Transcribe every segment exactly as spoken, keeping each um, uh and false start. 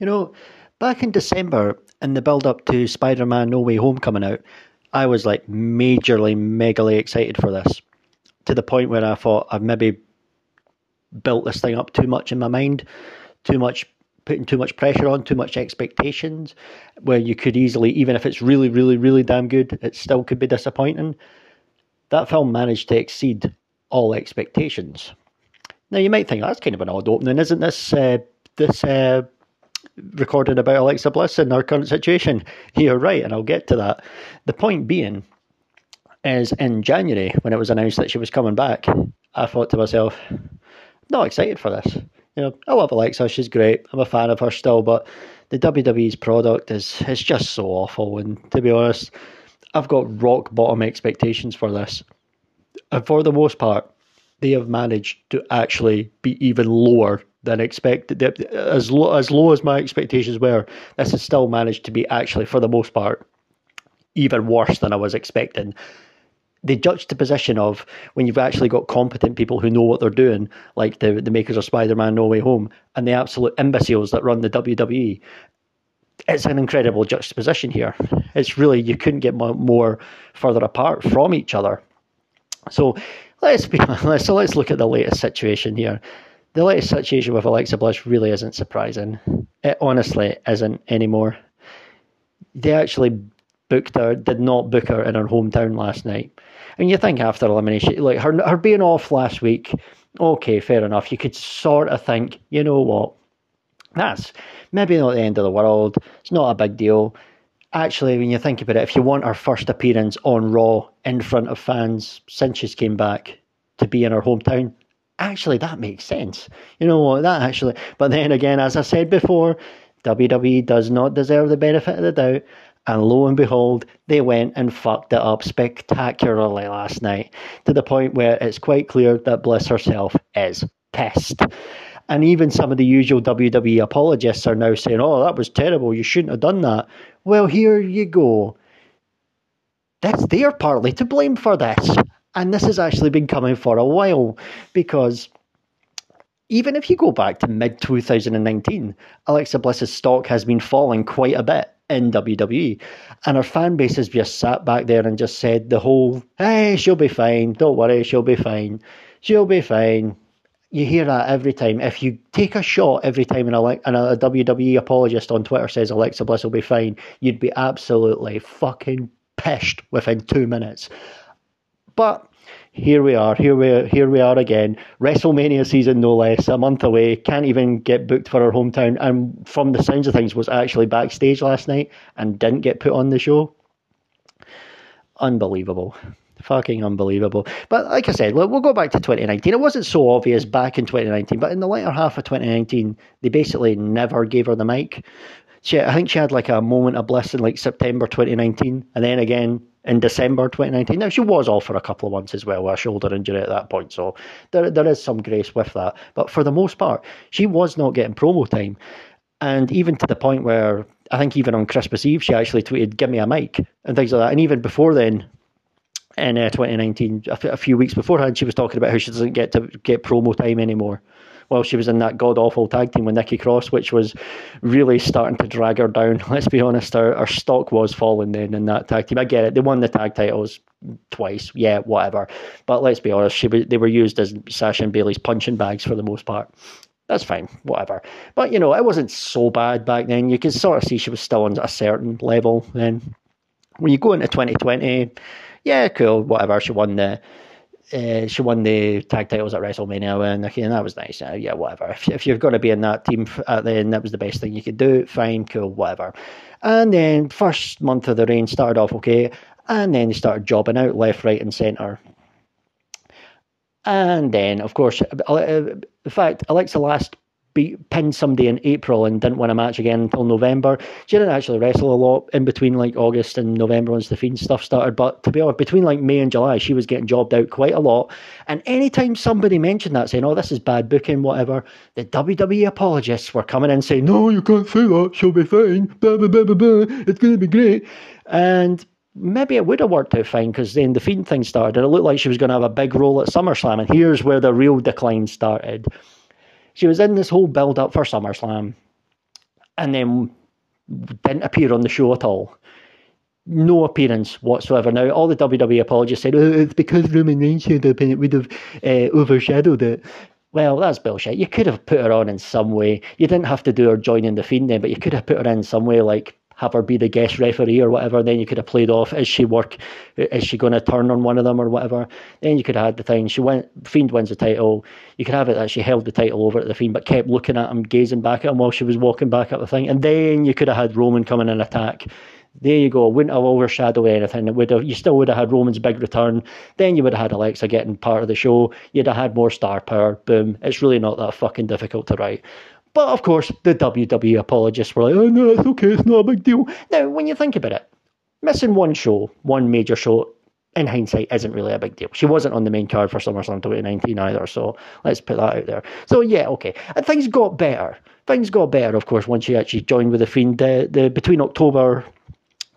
You know, back in December, in the build-up to Spider-Man No Way Home coming out, I was like majorly, megally excited for this, to the point where I thought I've maybe built this thing up too much in my mind, too much, putting too much pressure on, too much expectations, where you could easily, even if it's really, really, really damn good, it still could be disappointing. That film managed to exceed all expectations. Now, you might think, that's kind of an odd opening, isn't this, uh, this uh, recorded about Alexa Bliss and our current situation? You're right, and I'll get to that. The point being is, in January, when it was announced that she was coming back, I thought to myself, I'm not excited for this. You know, I love Alexa, she's great, I'm a fan of her still, but the W W E's product is, is just so awful, and to be honest, I've got rock bottom expectations for this. And for the most part, they have managed to actually be even lower than expected. As low, as low as my expectations were, this has still managed to be actually, for the most part, even worse than I was expecting. The juxtaposition of when you've actually got competent people who know what they're doing, like the, the makers of Spider-Man No Way Home, and the absolute imbeciles that run the W W E, it's an incredible juxtaposition here. It's really, you couldn't get more further apart from each other. So let's be honest, so let's look at the latest situation here. The latest situation with Alexa Bliss really isn't surprising. It honestly isn't anymore. They actually booked her, did not book her in her hometown last night. And you think after elimination, like her, her being off last week, okay, fair enough. You could sort of think, you know what, that's maybe not the end of the world. It's not a big deal. Actually, when you think about it, if you want her first appearance on Raw in front of fans since she's came back to be in her hometown, actually, that makes sense. You know what, that actually... But then again, as I said before, W W E does not deserve the benefit of the doubt. And lo and behold, they went and fucked it up spectacularly last night, to the point where it's quite clear that Bliss herself is pissed. And even some of the usual W W E apologists are now saying, oh, that was terrible, you shouldn't have done that. Well, here you go. That's, they are partly to blame for this. And this has actually been coming for a while, because even if you go back to mid twenty nineteen, Alexa Bliss's stock has been falling quite a bit in W W E. And her fan base has just sat back there and just said the whole, hey, she'll be fine, don't worry, she'll be fine, she'll be fine. You hear that every time. If you take a shot every time and a, and a W W E apologist on Twitter says Alexa Bliss will be fine, you'd be absolutely fucking pissed within two minutes. But here we are, here we here we are again. WrestleMania season, no less, a month away, can't even get booked for her hometown, and from the sounds of things was actually backstage last night and didn't get put on the show. Unbelievable. Fucking unbelievable. But like I said, look, we'll go back to twenty nineteen. It wasn't so obvious back in twenty nineteen, but in the latter half of twenty nineteen, they basically never gave her the mic. She, I think she had like a moment of bliss in like September twenty nineteen, and then again in December twenty nineteen. Now, she was off for a couple of months as well, a shoulder injury at that point, so there there is some grace with that. But for the most part, she was not getting promo time. And even to the point where, I think even on Christmas Eve, she actually tweeted, give me a mic, and things like that. And even before then, in uh, twenty nineteen, a, f- a few weeks beforehand, she was talking about how she doesn't get to get promo time anymore. Well, she was in that god-awful tag team with Nikki Cross, which was really starting to drag her down. Let's be honest, her, her stock was falling then in that tag team. I get it, they won the tag titles twice, yeah, whatever. But let's be honest, she, they were used as Sasha and Bailey's punching bags for the most part. That's fine, whatever. But, you know, it wasn't so bad back then. You could sort of see she was still on a certain level then. When you go into twenty twenty... yeah, cool, whatever. She won the uh, she won the tag titles at WrestleMania, and, and that was nice. Uh, yeah, whatever. If, if you're going to be in that team at the end, that was the best thing you could do. Fine, cool, whatever. And then first month of the reign started off okay, and then they started jobbing out left, right, and centre. And then, of course, in fact, Alexa last beat, pinned somebody in April and didn't win a match again until November. She didn't actually wrestle a lot in between like August and November once the Fiend stuff started, but to be honest, between like May and July, she was getting jobbed out quite a lot. And anytime somebody mentioned that, saying, oh, this is bad booking, whatever, the W W E apologists were coming in saying, no, you can't say that, she'll be fine, blah, blah, blah, blah, blah, it's going to be great. And maybe it would have worked out fine, because then the Fiend thing started and it looked like she was going to have a big role at SummerSlam, and here's where the real decline started. She was in this whole build-up for SummerSlam, and then didn't appear on the show at all. No appearance whatsoever. Now, all the W W E apologists said, oh, it's because Roman Reigns showed up and it would have uh, overshadowed it. Well, that's bullshit. You could have put her on in some way. You didn't have to do her joining The Fiend then, but you could have put her in some way, like have her be the guest referee or whatever. Then you could have played off, is she work? Is she going to turn on one of them or whatever? Then you could have had the thing. She went, Fiend wins the title. You could have it that she held the title over at The Fiend, but kept looking at him, gazing back at him while she was walking back up the thing. And then you could have had Roman come in and attack. There you go. Wouldn't have overshadowed anything. It would have, you still would have had Roman's big return. Then you would have had Alexa getting part of the show. You'd have had more star power. Boom. It's really not that fucking difficult to write. But of course, the W W E apologists were like, oh no, it's okay, it's not a big deal. Now, when you think about it, missing one show, one major show, in hindsight, isn't really a big deal. She wasn't on the main card for SummerSlam twenty nineteen either, so let's put that out there. So yeah, okay. And things got better. Things got better, of course, once she actually joined with The Fiend. The, the, between October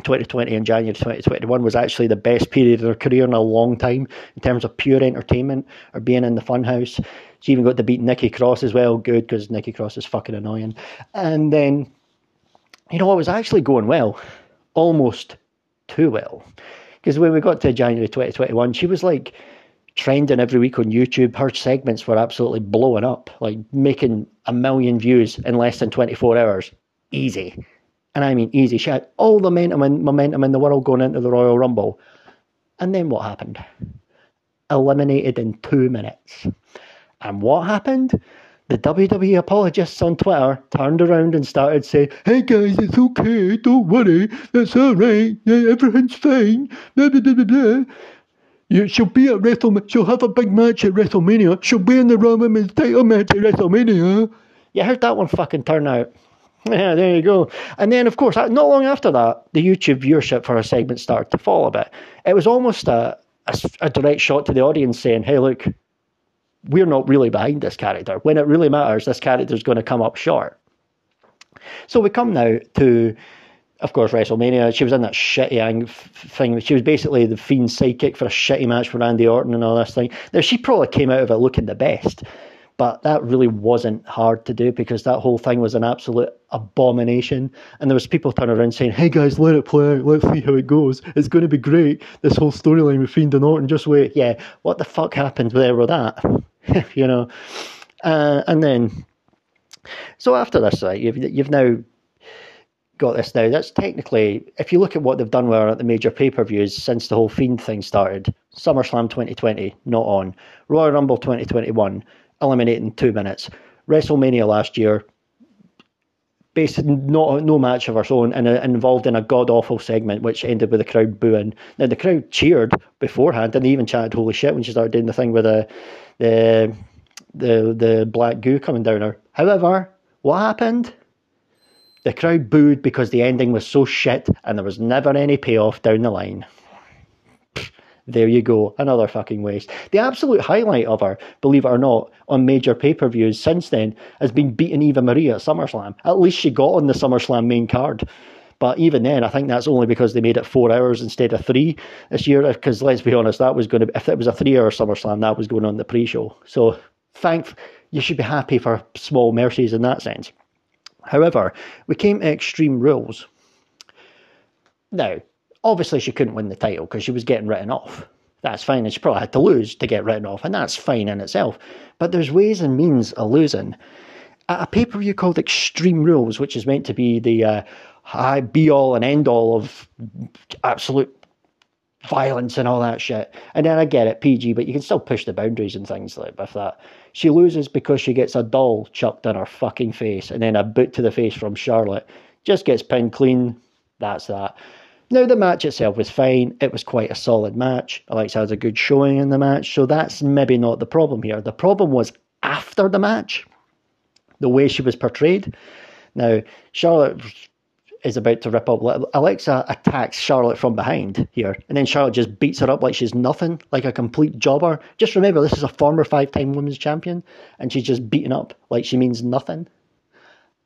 twenty twenty and January twenty twenty-one was actually the best period of her career in a long time in terms of pure entertainment or being in the funhouse. She even got to beat Nikki Cross as well. Good, because Nikki Cross is fucking annoying. And then, you know, it was actually going well. Almost too well. Because when we got to January twenty twenty-one, she was like trending every week on YouTube. Her segments were absolutely blowing up, like making a million views in less than twenty-four hours. Easy. And I mean easy. She had all the momentum and momentum in the world going into the Royal Rumble. And then what happened? Eliminated in two minutes. And what happened? The W W E apologists on Twitter turned around and started saying, hey guys, it's okay, don't worry, that's alright, everything's fine, blah, blah, blah, blah, blah. You, she'll be at WrestleMania, she'll have a big match at WrestleMania, she'll be in the Raw Women's title match at WrestleMania. You heard that one fucking turn out. Yeah, there you go. And then, of course, not long after that, the YouTube viewership for her segment started to fall a bit. It was almost a, a, a direct shot to the audience saying, hey, look, we're not really behind this character. When it really matters, this character's going to come up short. So we come now to, of course, WrestleMania. She was in that shitty ang- thing. She was basically the Fiend's sidekick for a shitty match for Randy Orton and all this thing. Now, she probably came out of it looking the best. But that really wasn't hard to do because that whole thing was an absolute abomination. And there was people turning around saying, hey guys, let it play out. Let's see how it goes. It's going to be great. This whole storyline with Fiend and Orton, just wait. Yeah, what the fuck happened there with that? You know? Uh, and then, so after this, right, you've, you've now got this now. That's technically, if you look at what they've done with her at the major pay-per-views since the whole Fiend thing started, SummerSlam twenty twenty, not on. Royal Rumble twenty twenty-one. Eliminated in two minutes. WrestleMania last year, based not no match of her own, and a, involved in a god-awful segment, which ended with the crowd booing. Now, the crowd cheered beforehand, and they even chanted holy shit when she started doing the thing with the the the, the black goo coming down her. However, what happened? The crowd booed because the ending was so shit, and there was never any payoff down the line. There you go, another fucking waste. The absolute highlight of her, believe it or not, on major pay-per-views since then has been beating Eva Marie at SummerSlam. At least she got on the SummerSlam main card. But even then, I think that's only because they made it four hours instead of three this year. Because let's be honest, that was going to be, if it was a three-hour SummerSlam, that was going on the pre-show. So thank you should be happy for small mercies in that sense. However, we came to Extreme Rules. Now, obviously, she couldn't win the title because she was getting written off. That's fine, and she probably had to lose to get written off, and that's fine in itself. But there's ways and means of losing. At a pay-per-view called Extreme Rules, which is meant to be the uh, high be-all and end-all of absolute violence and all that shit. And then I get it, P G, but you can still push the boundaries and things like that. She loses because she gets a doll chucked in her fucking face, and then a boot to the face from Charlotte. Just gets pinned clean. That's that. Now, the match itself was fine. It was quite a solid match. Alexa has a good showing in the match, so that's maybe not the problem here. The problem was after the match, the way she was portrayed. Now, Charlotte is about to rip up. Alexa attacks Charlotte from behind here, and then Charlotte just beats her up like she's nothing, like a complete jobber. Just remember, this is a former five-time women's champion, and she's just beaten up like she means nothing.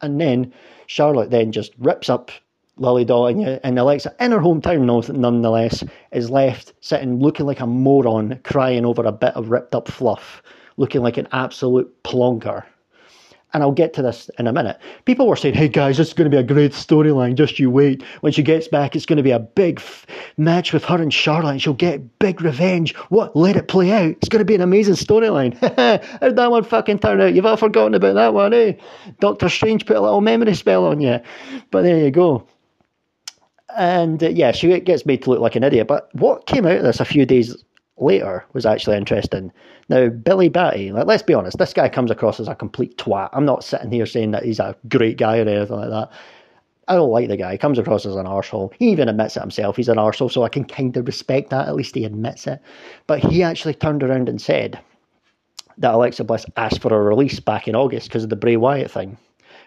And then Charlotte then just rips up Lily doll, and Alexa, in her hometown nonetheless, is left sitting looking like a moron, crying over a bit of ripped up fluff, looking like an absolute plonker. and I'll get to this in a minute. People were saying, hey guys, this is going to be a great storyline, just you wait. When she gets back, it's going to be a big f- match with her and Charlotte, and she'll get big revenge. What? Let it play out. It's going to be an amazing storyline. How'd that one fucking turn out? You've all forgotten about that one, eh? Doctor Strange put a little memory spell on you. But there you go. And uh, yeah, she gets made to look like an idiot. But what came out of this a few days later was actually interesting. Now, Billy Batty, like, let's be honest, this guy comes across as a complete twat. I'm not sitting here saying that he's a great guy or anything like that. I don't like the guy. He comes across as an arsehole. He even admits it himself. He's an arsehole, so I can kind of respect that. At least he admits it. But he actually turned around and said that Alexa Bliss asked for a release back in August because of the Bray Wyatt thing.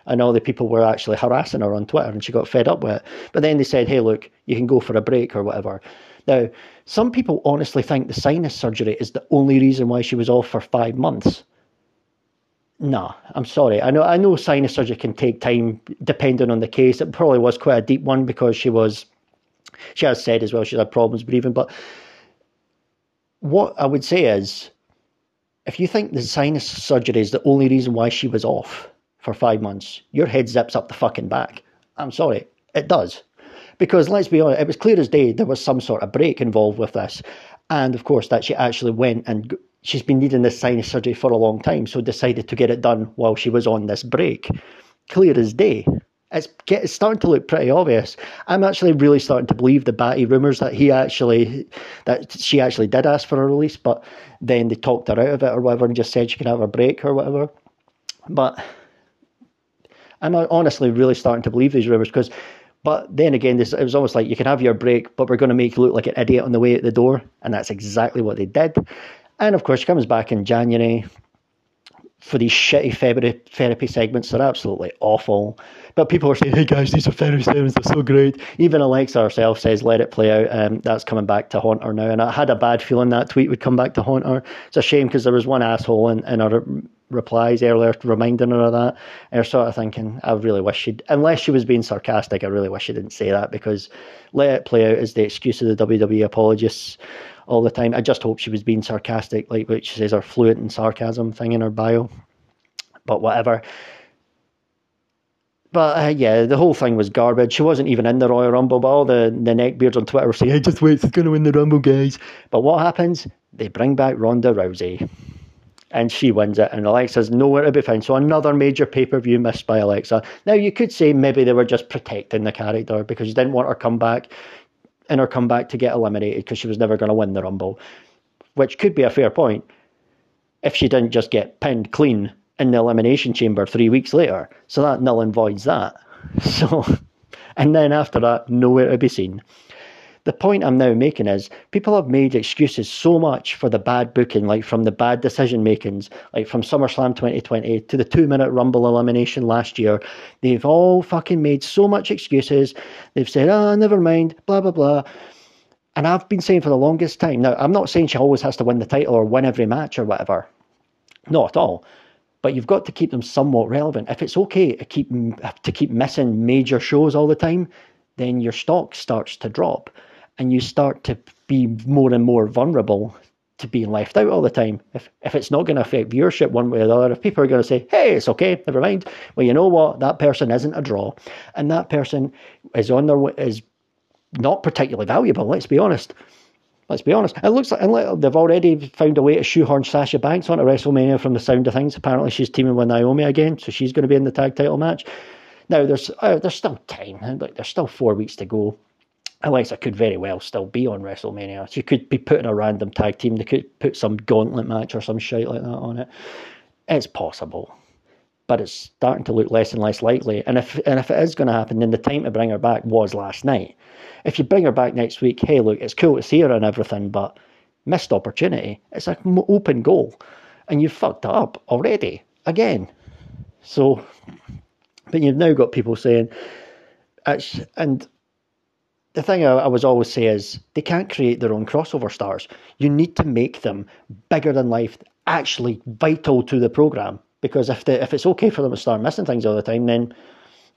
And all the people were actually harassing her on Twitter, and she got fed up with it. But then they said, hey, look, you can go for a break or whatever. Now, some people honestly think the sinus surgery is the only reason why she was off for five months. No, I'm sorry. I know I know sinus surgery can take time depending on the case. It probably was quite a deep one because she was, she has said as well, she's had problems breathing. But what I would say is, if you think the sinus surgery is the only reason why she was off for five months, your head zips up the fucking back. I'm sorry, it does. Because let's be honest, it was clear as day there was some sort of break involved with this. And of course that she actually went and she's been needing this sinus surgery for a long time, so decided to get it done while she was on this break. Clear as day. It's, get, it's starting to look pretty obvious. I'm actually really starting to believe the Batty rumours that he actually, that she actually did ask for a release, but then they talked her out of it or whatever and just said she could have a break or whatever. But I'm honestly really starting to believe these rumours because... But then again, this, it was almost like, you can have your break, but we're going to make you look like an idiot on the way out the door. And that's exactly what they did. And of course, she comes back in January for these shitty February therapy segments. They're absolutely awful. But people are saying, hey guys, these are therapy segments, they're so great. Even Alexa herself says, let it play out. Um, that's coming back to haunt her now. And I had a bad feeling that tweet would come back to haunt her. It's a shame because there was one asshole in, in her... replies earlier reminding her of that, and you're sort of thinking, I really wish she'd, unless she was being sarcastic, I really wish she didn't say that, because let it play out is the excuse of the W W E apologists all the time. I just hope she was being sarcastic, like what she says, her fluent in sarcasm thing in her bio, but whatever. But uh, yeah, the whole thing was garbage. She wasn't even in the Royal Rumble, but all the, the neckbeards on Twitter were saying, hey, just wait, she's going to win the Rumble, guys. But what happens? They bring back Ronda Rousey. And she wins it, and Alexa's nowhere to be found. So another major pay-per-view missed by Alexa. Now, you could say maybe they were just protecting the character because you didn't want her comeback and her comeback to get eliminated because she was never going to win the Rumble, which could be a fair point if she didn't just get pinned clean in the Elimination Chamber three weeks later. So that null and voids that. So, and then after that, nowhere to be seen. The point I'm now making is people have made excuses so much for the bad booking, like from the bad decision makings, like from SummerSlam twenty twenty to the two-minute Rumble elimination last year. They've all fucking made so much excuses. They've said, oh, never mind, blah, blah, blah. And I've been saying for the longest time, now, I'm not saying she always has to win the title or win every match or whatever. Not at all. But you've got to keep them somewhat relevant. If it's okay to keep, to keep missing major shows all the time, then your stock starts to drop. And you start to be more and more vulnerable to being left out all the time. If if it's not going to affect viewership one way or the other, if people are going to say, hey, it's okay, never mind. Well, you know what? That person isn't a draw. And that person is on their is not particularly valuable, let's be honest. Let's be honest. It looks like they've already found a way to shoehorn Sasha Banks onto WrestleMania from the sound of things. Apparently she's teaming with Naomi again, so she's going to be in the tag title match. Now, there's, uh, there's still time. Like, there's still four weeks to go. Alexa could very well still be on WrestleMania. She could be put in a random tag team. They could put some gauntlet match or some shit like that on it. It's possible. But it's starting to look less and less likely. And if and if it is going to happen, then the time to bring her back was last night. If you bring her back next week, hey, look, it's cool to see her and everything, but missed opportunity. It's an open goal. And you've fucked it up already. Again. So, but you've now got people saying, and... The thing I was always say is they can't create their own crossover stars. You need to make them bigger than life, actually vital to the program. Because if they, if it's okay for them to start missing things all the time, then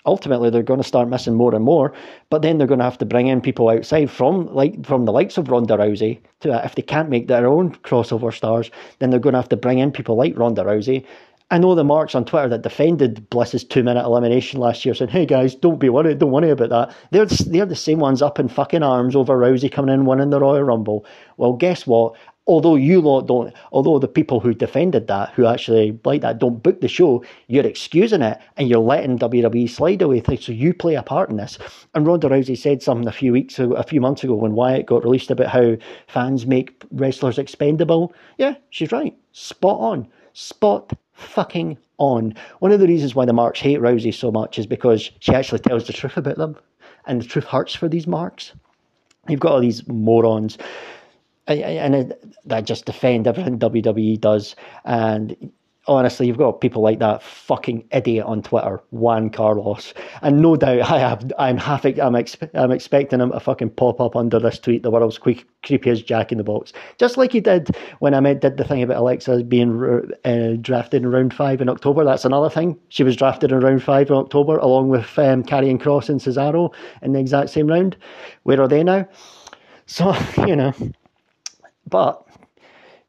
ultimately they're going to start missing more and more. But then they're going to have to bring in people outside from like from the likes of Ronda Rousey. To if they can't make their own crossover stars, then they're going to have to bring in people like Ronda Rousey I know the marks on Twitter that defended Bliss's two-minute elimination last year, saying, hey guys, don't be worried, don't worry about that. They're, they're the same ones up in fucking arms over Rousey coming in winning the Royal Rumble. Well, guess what? Although you lot don't, although the people who defended that, who actually like that, don't book the show, you're excusing it and you're letting W W E slide away things. So you play a part in this. And Ronda Rousey said something a few weeks ago, a few months ago when Wyatt got released about how fans make wrestlers expendable. Yeah, she's right. Spot on. Spot fucking on. One of the reasons why the marks hate Rousey so much is because she actually tells the truth about them. And the truth hurts for these marks. You've got all these morons. And that just defend everything W W E does. And honestly, you've got people like that fucking idiot on Twitter, Juan Carlos. And no doubt, I have, I'm half, I'm, expe- I'm expecting him to fucking pop up under this tweet, the world's que- creepiest jack in the box. Just like he did when I met, did the thing about Alexa being uh, drafted in round five in October. That's another thing. She was drafted in round five in October, along with um, Karrion Kross and Cesaro in the exact same round. Where are they now? So, you know... But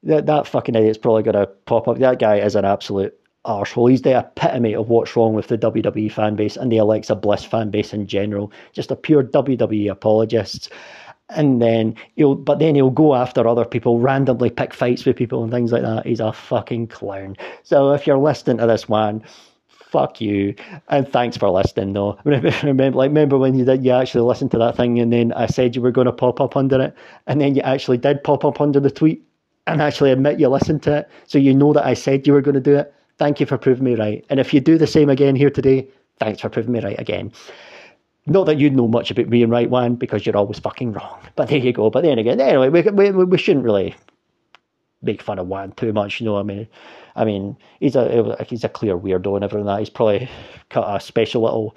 that that fucking idiot's probably going to pop up. That guy is an absolute arsehole. He's the epitome of what's wrong with the W W E fan base and the Alexa Bliss fan base in general. Just a pure W W E apologist. And then he'll, but then he'll go after other people, randomly pick fights with people and things like that. He's a fucking clown. So if you're listening to this one, fuck you. And thanks for listening, though. Remember, like, remember when you did, you actually listened to that thing and then I said you were going to pop up under it and then you actually did pop up under the tweet and actually admit you listened to it. So you know that I said you were going to do it. Thank you for proving me right. And if you do the same again here today, thanks for proving me right again. Not that you know much about being right, Juan, because you're always fucking wrong. But there you go. But then again, anyway, we, we, we shouldn't really... make fun of Juan too much, you know. I mean, I mean, he's a he's a clear weirdo and everything like that. He's probably cut a special little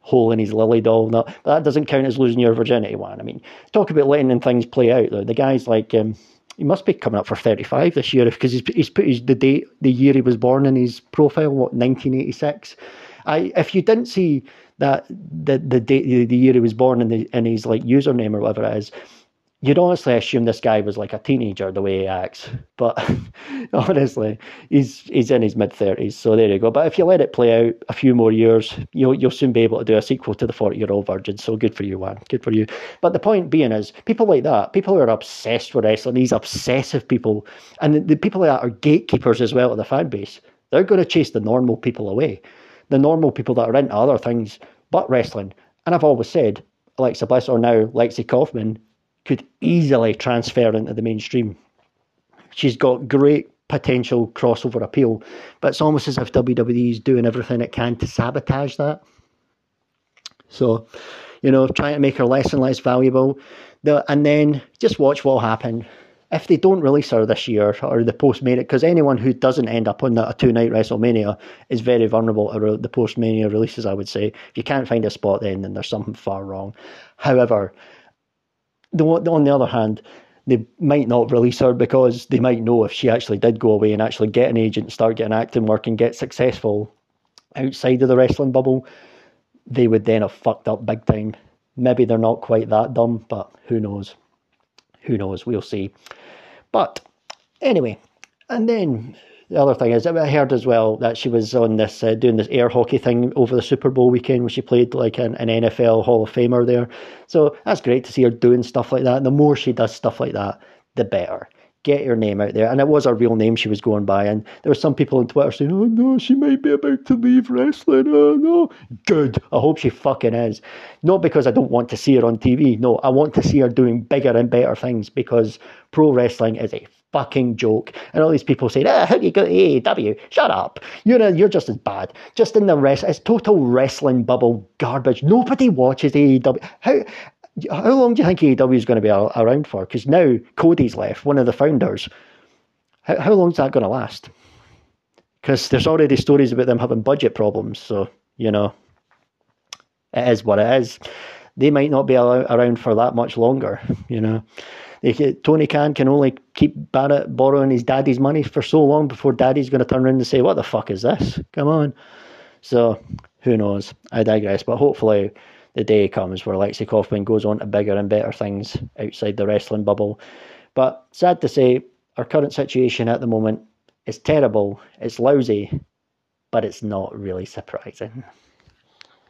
hole in his lily doll. But that doesn't count as losing your virginity, Juan. I mean, talk about letting things play out though. The guy's like, um, he must be coming up for thirty-five this year because he's he's put his, the date, the year he was born in his profile. What, nineteen eighty-six? I if you didn't see that the the date, the year he was born in the in his like username or whatever it is, you'd honestly assume this guy was like a teenager the way he acts. But honestly, he's he's in his mid-thirties, so there you go. But if you let it play out a few more years, you'll, you'll soon be able to do a sequel to The forty-year-old Virgin, so good for you, Juan. Good for you. But the point being is, people like that, people who are obsessed with wrestling, these obsessive people, and the, the people like that are gatekeepers as well to the fan base. They're going to chase the normal people away, the normal people that are into other things but wrestling. And I've always said, Alexa Bliss, or now Lexi Kaufman, could easily transfer into the mainstream. She's got great potential crossover appeal, but it's almost as if W W E is doing everything it can to sabotage that. So, you know, trying to make her less and less valuable. The, and then just watch what will happen. If they don't release her this year, or the post-Mania, because anyone who doesn't end up on that two-night WrestleMania is very vulnerable to the post-Mania releases, I would say. If you can't find a spot then, then there's something far wrong. However... The, on the other hand, they might not release her because they might know if she actually did go away and actually get an agent and start getting acting work and get successful outside of the wrestling bubble, they would then have fucked up big time. Maybe they're not quite that dumb, but who knows? Who knows? We'll see. But anyway, and then the other thing is, I heard as well that she was on this uh, doing this air hockey thing over the Super Bowl weekend where she played like an, an N F L Hall of Famer there. So that's great to see her doing stuff like that. And the more she does stuff like that, the better. Get your name out there. And it was her real name she was going by. And there were some people on Twitter saying, oh no, she might be about to leave wrestling. Oh no. Good. I hope she fucking is. Not because I don't want to see her on T V. No, I want to see her doing bigger and better things because pro wrestling is a fucking joke. And all these people saying, ah, how do you go to A E W? Shut up. You're, a, you're just as bad. Just in the rest, it's total wrestling bubble garbage. Nobody watches A E W. How how long do you think A E W is going to be around for? Because now Cody's left, one of the founders. How, how long is that going to last? Because there's already stories about them having budget problems. So, you know, it is what it is. They might not be around for that much longer, you know. They, Tony Khan can only keep Barrett borrowing his daddy's money for so long before daddy's going to turn around and say, what the fuck is this? Come on. So, who knows? I digress. But hopefully the day comes where Lexi Kaufman goes on to bigger and better things outside the wrestling bubble. But sad to say, our current situation at the moment is terrible. It's lousy. but it's not really surprising.